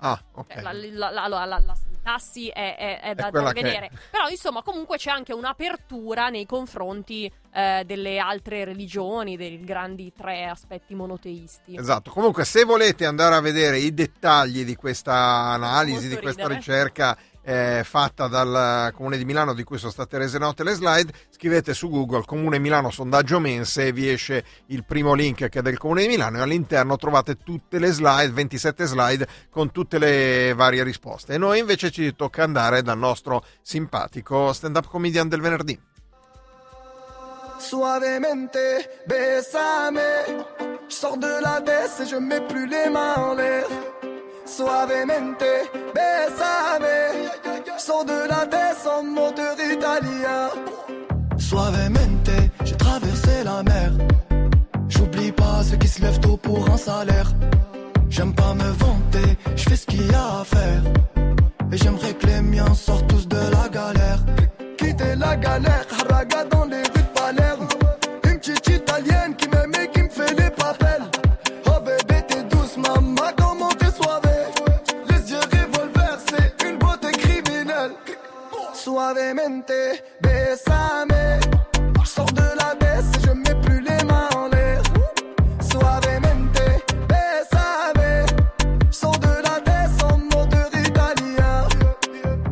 Ah, ok. La, la, la, la, la, la sintassi è, è, è da, da vedere che... Però insomma comunque c'è anche un'apertura nei confronti eh, delle altre religioni, dei grandi tre aspetti monoteisti. Esatto. Comunque, se volete andare a vedere i dettagli di questa analisi, molto di ridere. Questa ricerca Eh, fatta dal Comune di Milano, di cui sono state rese note le slide, scrivete su Google Comune Milano sondaggio mense e vi esce il primo link che è del Comune di Milano, e all'interno trovate tutte le slide, ventisette slide con tutte le varie risposte. E noi invece ci tocca andare dal nostro simpatico stand-up comedian del venerdì. Suavemente besame, sors de la baisse et je mets plus les mains en l'air. Suavemente, besame, sors de la tête en moteur italien. Suavemente, j'ai traversé la mer. J'oublie pas ceux qui se lèvent tôt pour un salaire. J'aime pas me vanter, je fais ce qu'il y a à faire. Et j'aimerais que les miens sortent tous de la galère. Quitter la galère, haraga dans les rues de Palerme. Une petite italienne qui m'aime et qui me fait les papels. Oh bébé, t'es douce, maman, comment t'es suave. Suavemente, besame, je sors de la baisse et je mets plus les mains en l'air. Suavemente, besame, je sors de la baisse en moteur italien.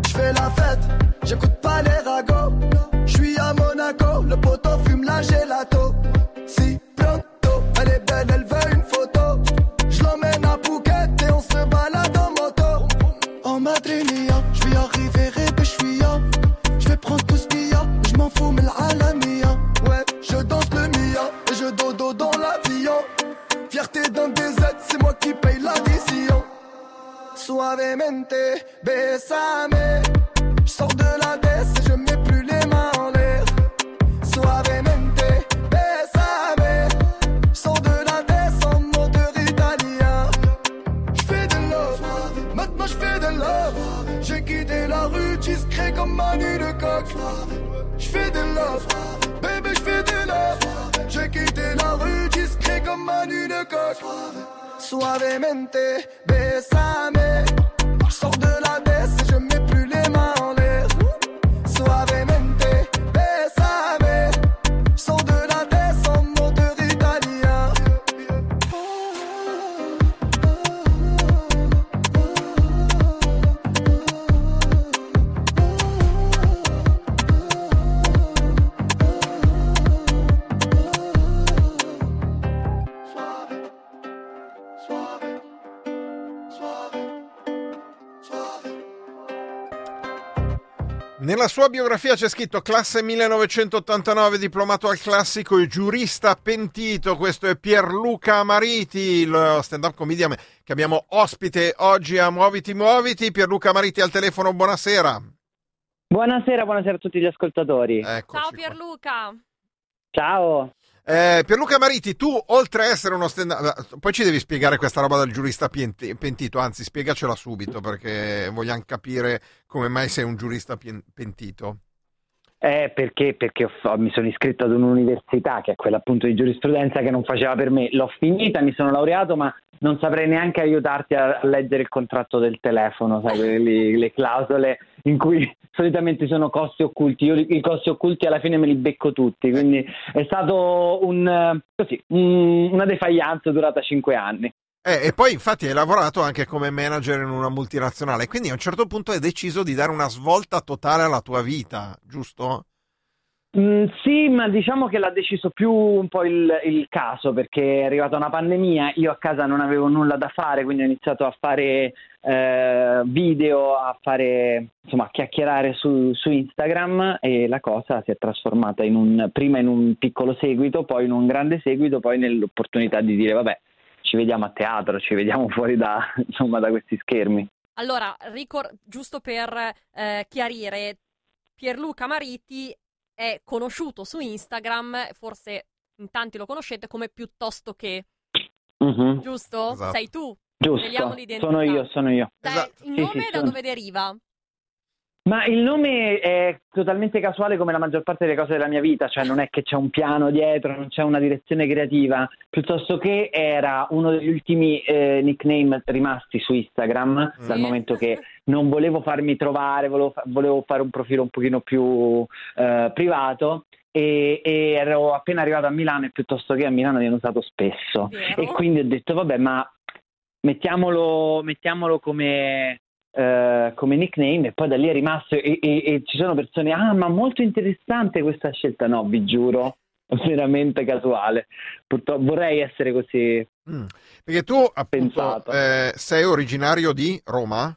Je fais la fête, j'écoute pas les ragots. Je suis à Monaco, le poteau fume la gelato. Si pronto, elle est belle, elle veut une photo. Je l'emmène à Phuket et on se balade en moto. En Madrid, je vais arriver. suavemente, bésame. Je sors de la baisse et je mets plus les mains en l'air. Suavemente, bésame. Je sors de la baisse en moteur italien. Je fais de love, maintenant je fais de love. J'ai quitté la rue discret comme Manu le coq. Je fais de love, baby je fais de love. J'ai quitté la rue discret comme Manu le coq. Suavemente, bésame. Je sors de la baisse et je mets plus les mains en l'air. Suavemente, bésame. Je sors de la baisse en moteur italien. Nella sua biografia c'è scritto classe millenovecentottantanove, diplomato al classico e giurista pentito. Questo è Pierluca Mariti, lo stand-up comedian che abbiamo ospite oggi a Muoviti Muoviti. Pierluca Mariti al telefono, buonasera. Buonasera, buonasera a tutti gli ascoltatori. Eccoci. Ciao Pierluca. Ciao. Eh, Pierluca Mariti, tu oltre a essere uno stand-up, poi ci devi spiegare questa roba del giurista pentito, anzi spiegacela subito perché vogliamo capire come mai sei un giurista pentito. Eh, perché perché ho, mi sono iscritto ad un'università che è quella appunto di giurisprudenza che non faceva per me, l'ho finita, mi sono laureato ma non saprei neanche aiutarti a leggere il contratto del telefono, sai, le, le clausole in cui solitamente sono costi occulti. Io i costi occulti alla fine me li becco tutti, quindi è stato un così un, una defaillanza durata cinque anni. Eh, e poi infatti hai lavorato anche come manager in una multinazionale, quindi a un certo punto hai deciso di dare una svolta totale alla tua vita, giusto? Mm, sì, ma diciamo che l'ha deciso più un po' il, il caso, perché è arrivata una pandemia, io a casa non avevo nulla da fare, quindi ho iniziato a fare eh, video, a fare insomma a chiacchierare su, su Instagram, e la cosa si è trasformata in un prima in un piccolo seguito, poi in un grande seguito, poi nell'opportunità di dire vabbè ci vediamo a teatro, ci vediamo fuori da insomma da questi schermi. Allora, ricor- giusto per eh, chiarire, Pierluca Mariti è conosciuto su Instagram, forse in tanti lo conoscete, come Piuttosto Che, mm-hmm. giusto? Esatto. Sei tu, giusto, sono io, sono io. Dai, esatto. Il nome sì, sì, da sono... dove deriva? Ma il nome è totalmente casuale come la maggior parte delle cose della mia vita, cioè non è che c'è un piano dietro, non c'è una direzione creativa, Piuttosto Che era uno degli ultimi eh, nickname rimasti su Instagram, mm. dal momento che non volevo farmi trovare, volevo, volevo fare un profilo un pochino più eh, privato. E, e ero appena arrivato a Milano e Piuttosto Che a Milano viene usato spesso, vero? E quindi ho detto vabbè ma mettiamolo, mettiamolo come... Uh, come nickname, e poi da lì è rimasto, e, e, e ci sono persone ah ma molto interessante questa scelta. No, vi giuro, veramente casuale, purtroppo vorrei essere così mm. Perché tu appunto eh, sei originario di Roma?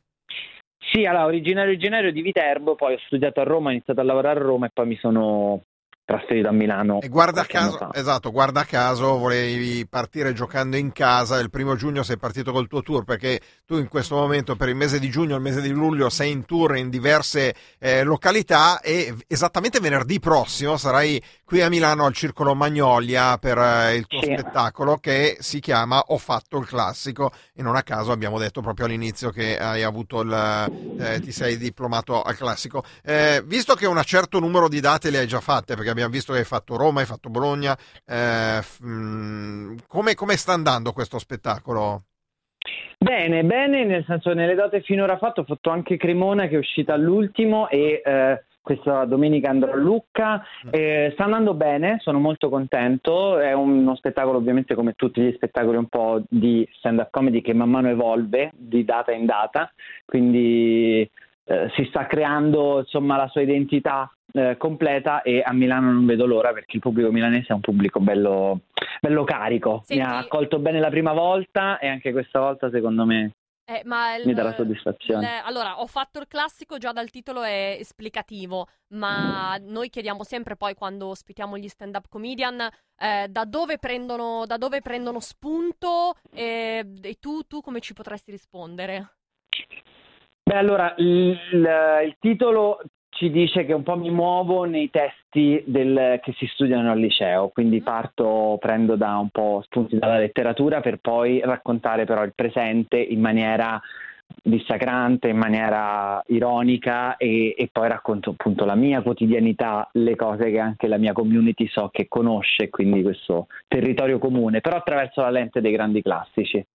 Sì, allora originario, originario di Viterbo, poi ho studiato a Roma, ho iniziato a lavorare a Roma e poi mi sono trasferito a Milano. E guarda caso, esatto, guarda caso volevi partire giocando in casa. Il primo giugno sei partito col tuo tour, perché tu in questo momento per il mese di giugno e il mese di luglio sei in tour in diverse eh, località, e esattamente venerdì prossimo sarai qui a Milano al Circolo Magnolia per eh, il tuo sì. spettacolo che si chiama Ho Fatto il Classico, e non a caso abbiamo detto proprio all'inizio che hai avuto il eh, ti sei diplomato al classico. Eh, visto che un certo numero di date le hai già fatte, perché abbiamo visto che hai fatto Roma, hai fatto Bologna, eh, come, come sta andando questo spettacolo? Bene, bene, nel senso nelle date finora fatto, ho fatto anche Cremona che è uscita all'ultimo, e eh, questa domenica andrò a Lucca, eh, sta andando bene, sono molto contento, è uno spettacolo ovviamente come tutti gli spettacoli un po' di stand-up comedy che man mano evolve di data in data, quindi eh, si sta creando insomma la sua identità Eh, completa, e a Milano non vedo l'ora perché il pubblico milanese è un pubblico bello, bello carico. Senti, mi ha accolto bene la prima volta e anche questa volta secondo me eh, ma il, mi dà la soddisfazione. Il, allora, Ho Fatto il Classico, già dal titolo è esplicativo, ma mm. noi chiediamo sempre poi quando ospitiamo gli stand-up comedian eh, da dove prendono, da dove prendono spunto, eh, e tu, tu come ci potresti rispondere? Beh, allora, il, il titolo ci dice che un po' mi muovo nei testi del, che si studiano al liceo, quindi parto, prendo da un po' spunti dalla letteratura per poi raccontare però il presente in maniera dissacrante, in maniera ironica e, e poi racconto appunto la mia quotidianità, le cose che anche la mia community so che conosce, quindi questo territorio comune, però attraverso la lente dei grandi classici.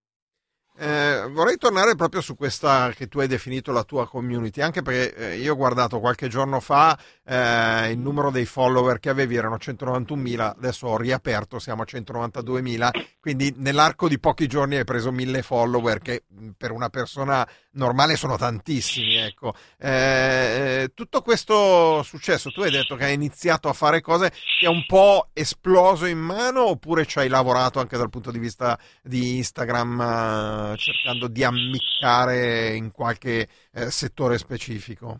Eh, vorrei tornare proprio su questa che tu hai definito la tua community, anche perché eh, io ho guardato qualche giorno fa eh, il numero dei follower che avevi erano centonovantunomila, adesso ho riaperto, siamo a centonovantaduemila, quindi nell'arco di pochi giorni hai preso mille follower, che per una persona normale sono tantissimi, ecco. Eh, tutto questo successo, tu hai detto che hai iniziato a fare cose che è un po' esploso in mano, oppure ci hai lavorato anche dal punto di vista di Instagram, cercando di ammiccare in qualche eh, settore specifico?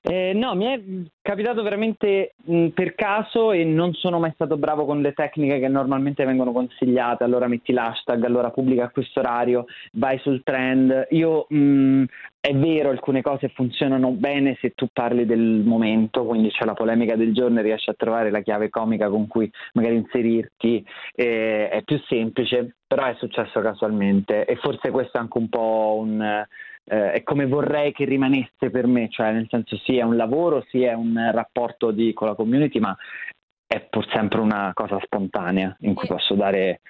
Eh, no, mi è capitato veramente mh, per caso e non sono mai stato bravo con le tecniche che normalmente vengono consigliate, allora metti l'hashtag, allora pubblica a questo orario, vai sul trend. Io mh, è vero, alcune cose funzionano bene se tu parli del momento, quindi c'è la polemica del giorno e riesci a trovare la chiave comica con cui magari inserirti, eh, è più semplice, però è successo casualmente e forse questo è anche un po' un... Eh, è come vorrei che rimanesse per me, cioè nel senso sì è un lavoro, sì è un rapporto di, con la community, ma è pur sempre una cosa spontanea in cui posso dare...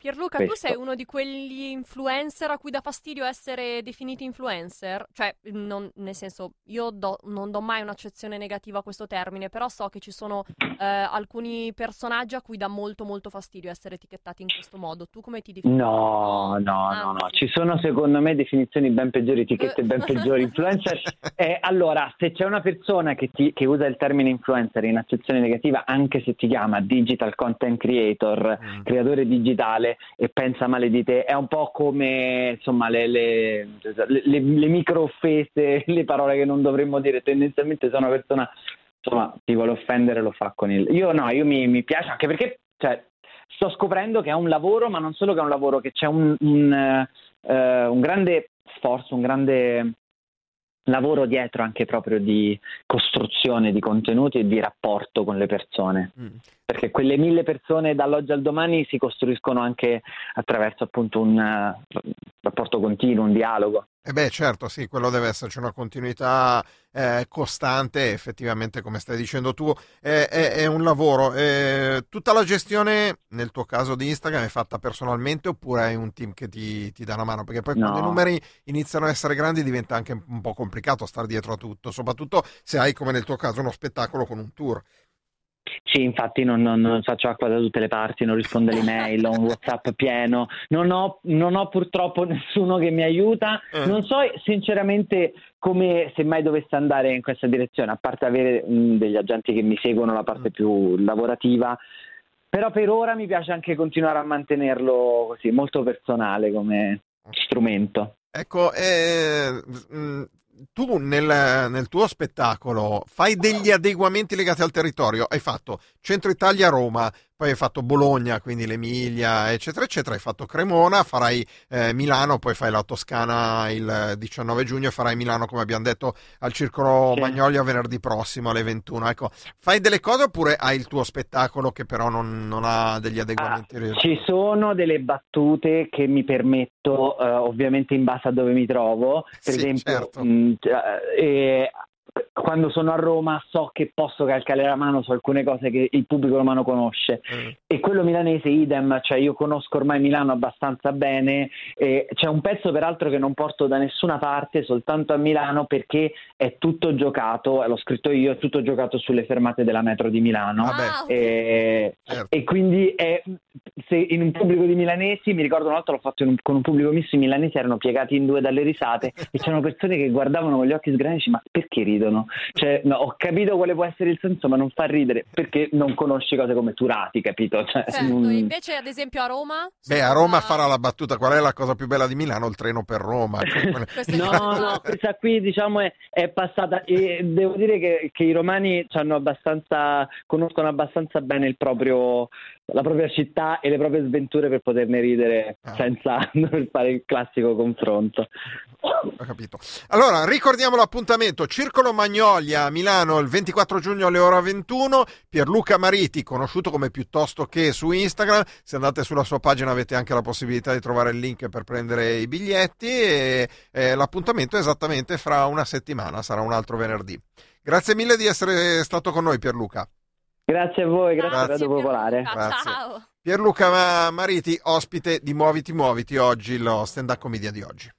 Pierluca, questo. Tu sei uno di quegli influencer a cui dà fastidio essere definiti influencer? Cioè, non, nel senso, io do, non do mai un'accezione negativa a questo termine, però so che ci sono eh, alcuni personaggi a cui dà molto molto fastidio essere etichettati in questo modo. Tu come ti definisci? No, no, ah, no, no. Ci sono secondo me definizioni ben peggiori, etichette ben peggiori. Influencer, eh, allora, se c'è una persona che, ti, che usa il termine influencer in accezione negativa, anche se ti chiama digital content creator, mm. creatore digitale, e pensa male di te, è un po' come insomma le, le, le, le micro offese, le parole che non dovremmo dire tendenzialmente, se una persona insomma ti vuole offendere lo fa con il... Io no, io mi, mi piace anche perché cioè, sto scoprendo che è un lavoro, ma non solo che è un lavoro, che c'è un, un, uh, un grande sforzo, un grande lavoro dietro anche proprio di costruzione di contenuti e di rapporto con le persone, mm. perché quelle mille persone dall'oggi al domani si costruiscono anche attraverso appunto un uh, rapporto continuo, un dialogo. E eh beh certo, sì, quello deve esserci una continuità eh, costante, effettivamente come stai dicendo tu, è, è, è un lavoro. Eh, tutta la gestione, nel tuo caso di Instagram, è fatta personalmente oppure hai un team che ti, ti dà una mano? Perché poi no. quando i numeri iniziano a essere grandi diventa anche un po' complicato star dietro a tutto, soprattutto se hai come nel tuo caso uno spettacolo con un tour. Sì, infatti non, non, non faccio acqua da tutte le parti, non rispondo alle email, ho un WhatsApp pieno, non ho, non ho purtroppo nessuno che mi aiuta, eh. non so sinceramente come, se mai dovesse andare in questa direzione, a parte avere mh, degli agenti che mi seguono la parte più lavorativa, però per ora mi piace anche continuare a mantenerlo così, molto personale come strumento. Ecco, eh, mh... tu nel, nel tuo spettacolo fai degli adeguamenti legati al territorio, hai fatto Centro Italia, Roma, poi hai fatto Bologna, quindi l'Emilia, eccetera eccetera, hai fatto Cremona, farai eh, Milano, poi fai la Toscana il diciannove giugno, farai Milano come abbiamo detto al Circolo Magnolia venerdì prossimo alle ventuno. Ecco, fai delle cose oppure hai il tuo spettacolo che però non, non ha degli adeguamenti? Ah, ci sono delle battute che mi permetto eh, ovviamente in base a dove mi trovo, per sì, esempio certo. mh, eh, quando sono a Roma so che posso calcare la mano su alcune cose che il pubblico romano conosce, mm. e quello milanese idem, cioè io conosco ormai Milano abbastanza bene, e c'è un pezzo peraltro che non porto da nessuna parte, soltanto a Milano, perché è tutto giocato, l'ho scritto io, è tutto giocato sulle fermate della metro di Milano. ah, e, certo. E quindi è, se in un pubblico di milanesi, mi ricordo una volta l'ho fatto in un, con un pubblico misto, i milanesi erano piegati in due dalle risate e c'erano persone che guardavano con gli occhi sgranici, ma perché ridi? Cioè, no, ho capito quale può essere il senso, ma non fa ridere perché non conosci cose come Turati, capito? Cioè, certo, non... Invece ad esempio a Roma? Beh, a Roma la... farà la battuta, qual è la cosa più bella di Milano? Il treno per Roma. Cioè, no, no, questa qui diciamo è, è passata, e devo dire che, che i romani c'hanno abbastanza, conoscono abbastanza bene il proprio la propria città e le proprie sventure per poterne ridere ah. senza fare il classico confronto. Ho capito. Allora, ricordiamo l'appuntamento: Circolo Magnolia a Milano il ventiquattro giugno alle ore ventuno. Pierluca Mariti, conosciuto come Piuttosto Che su Instagram. Se andate sulla sua pagina avete anche la possibilità di trovare il link per prendere i biglietti. E, e l'appuntamento è esattamente fra una settimana, sarà un altro venerdì. Grazie mille di essere stato con noi, Pierluca. Grazie a voi, grazie, grazie. Radio Popolare. Grazie. Ciao. Pierluca Mariti, ospite di Muoviti Muoviti, oggi lo stand-up commedia di oggi.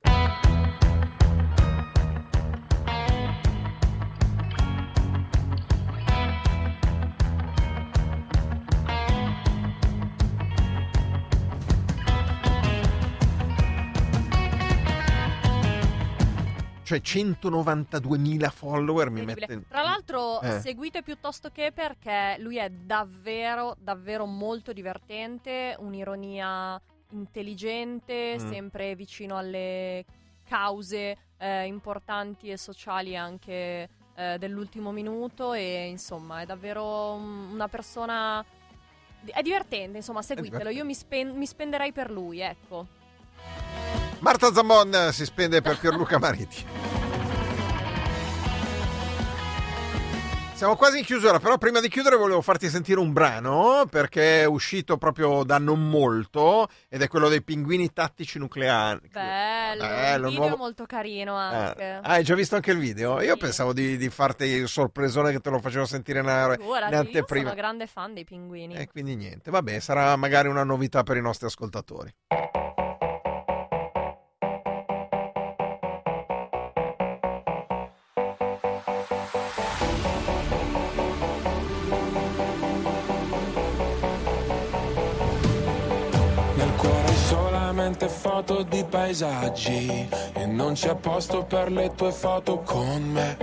Cioè centonovantaduemila follower mi mette... Tra l'altro eh. seguite Piuttosto Che, perché lui è davvero davvero molto divertente, un'ironia intelligente, mm. sempre vicino alle cause eh, importanti e sociali anche eh, dell'ultimo minuto, e insomma è davvero una persona, è divertente, insomma seguitelo, io mi, spen- mi spenderei per lui, ecco. Marta Zambon si spende per Pierluca Mariti. Siamo quasi in chiusura, però prima di chiudere volevo farti sentire un brano, perché è uscito proprio da non molto, ed è quello dei Pinguini Tattici Nucleari. Bello, eh, il video nuovo... molto carino anche. Ah, hai già visto anche il video? Sì. Io pensavo di, di farti il sorpresone che te lo facevo sentire in, a... Ora, in anteprima. Io sono grande fan dei Pinguini. E eh, quindi niente, vabbè, sarà magari una novità per i nostri ascoltatori. Foto di paesaggi e non c'è posto per le tue foto con me.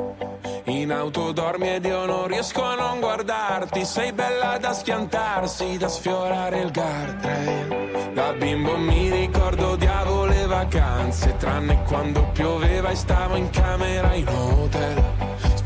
In auto dormi ed io non riesco a non guardarti. Sei bella da schiantarsi, da sfiorare il guardrail. Da bimbo mi ricordo odiavo le vacanze, tranne quando pioveva e stavo in camera in hotel.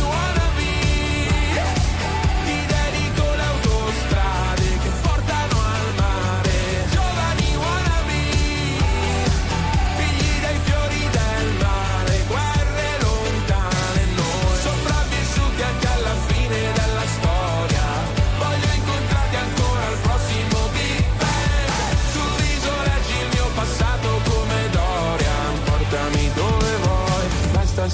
wannabe, ti dedico le autostrade che portano al mare. Giovani wannabe, figli dei fiori del mare, guerre lontane noi, sopravvissuti anche alla fine della storia. Voglio incontrarti ancora al prossimo Big Bang. Sul viso leggi il mio passato come Dorian, portami dove vuoi, basta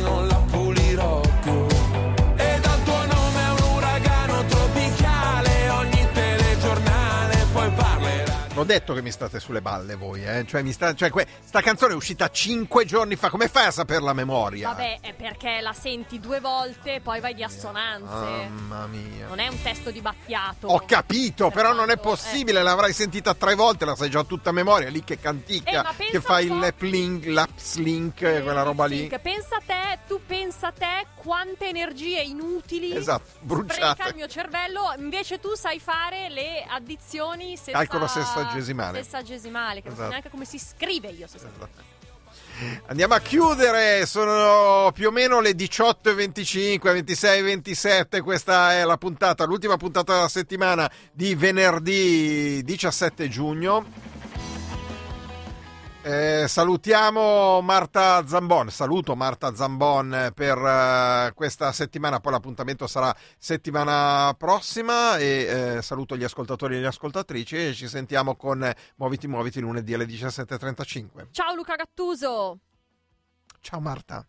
non la pulirò più. E dal tuo nome è un uragano tropicale, ogni telegiornale poi parlerà. L'ho detto che mi state sulle balle voi, eh? Cioè, mi sta, cioè que- sta canzone è uscita cinque giorni fa, come fai a saperla a memoria? Vabbè, è perché la senti due volte e poi vai di assonanze. Mamma mia. Non è un testo di Battiato. Ho capito, per però tanto, non è possibile, eh. L'avrai sentita tre volte, la sai già tutta a memoria, lì che canticchia, eh, che fai il lap link, laps link, eh, quella roba lì. Pensa a te, tu pensa a te quante energie inutili. Esatto, bruciate. Spreca il mio cervello, invece tu sai fare le addizioni senza... Calcolo senza sessagesimale. Sessagesimale, che esatto. Non so neanche come si scrive io sessagesimale. Andiamo a chiudere, sono più o meno le diciotto e venticinque, ventisei e ventisette, questa è la puntata, l'ultima puntata della settimana di venerdì diciassette giugno. Eh, salutiamo Marta Zambon, saluto Marta Zambon per eh, questa settimana, poi l'appuntamento sarà settimana prossima, e eh, saluto gli ascoltatori e le ascoltatrici, e ci sentiamo con Muoviti Muoviti lunedì alle diciassette e trentacinque. Ciao Luca Gattuso. Ciao Marta.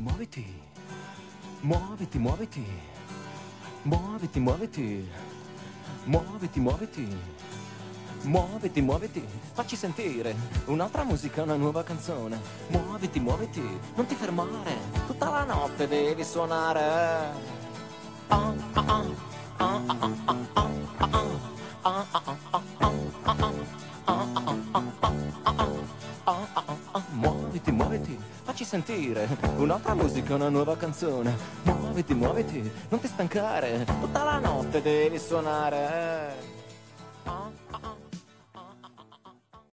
muoviti, muoviti, muoviti, muoviti, muoviti, muoviti, muoviti, muoviti, muoviti, muoviti, facci sentire un'altra musica, una nuova canzone. Muoviti, muoviti, non ti fermare, tutta la notte devi suonare. Ah ah ah ah ah ah ah ah ah ah ah ah ah ah ah. Muoviti, muoviti, facci sentire un'altra musica, una nuova canzone. Muoviti, muoviti, non ti stancare, tutta la notte devi suonare.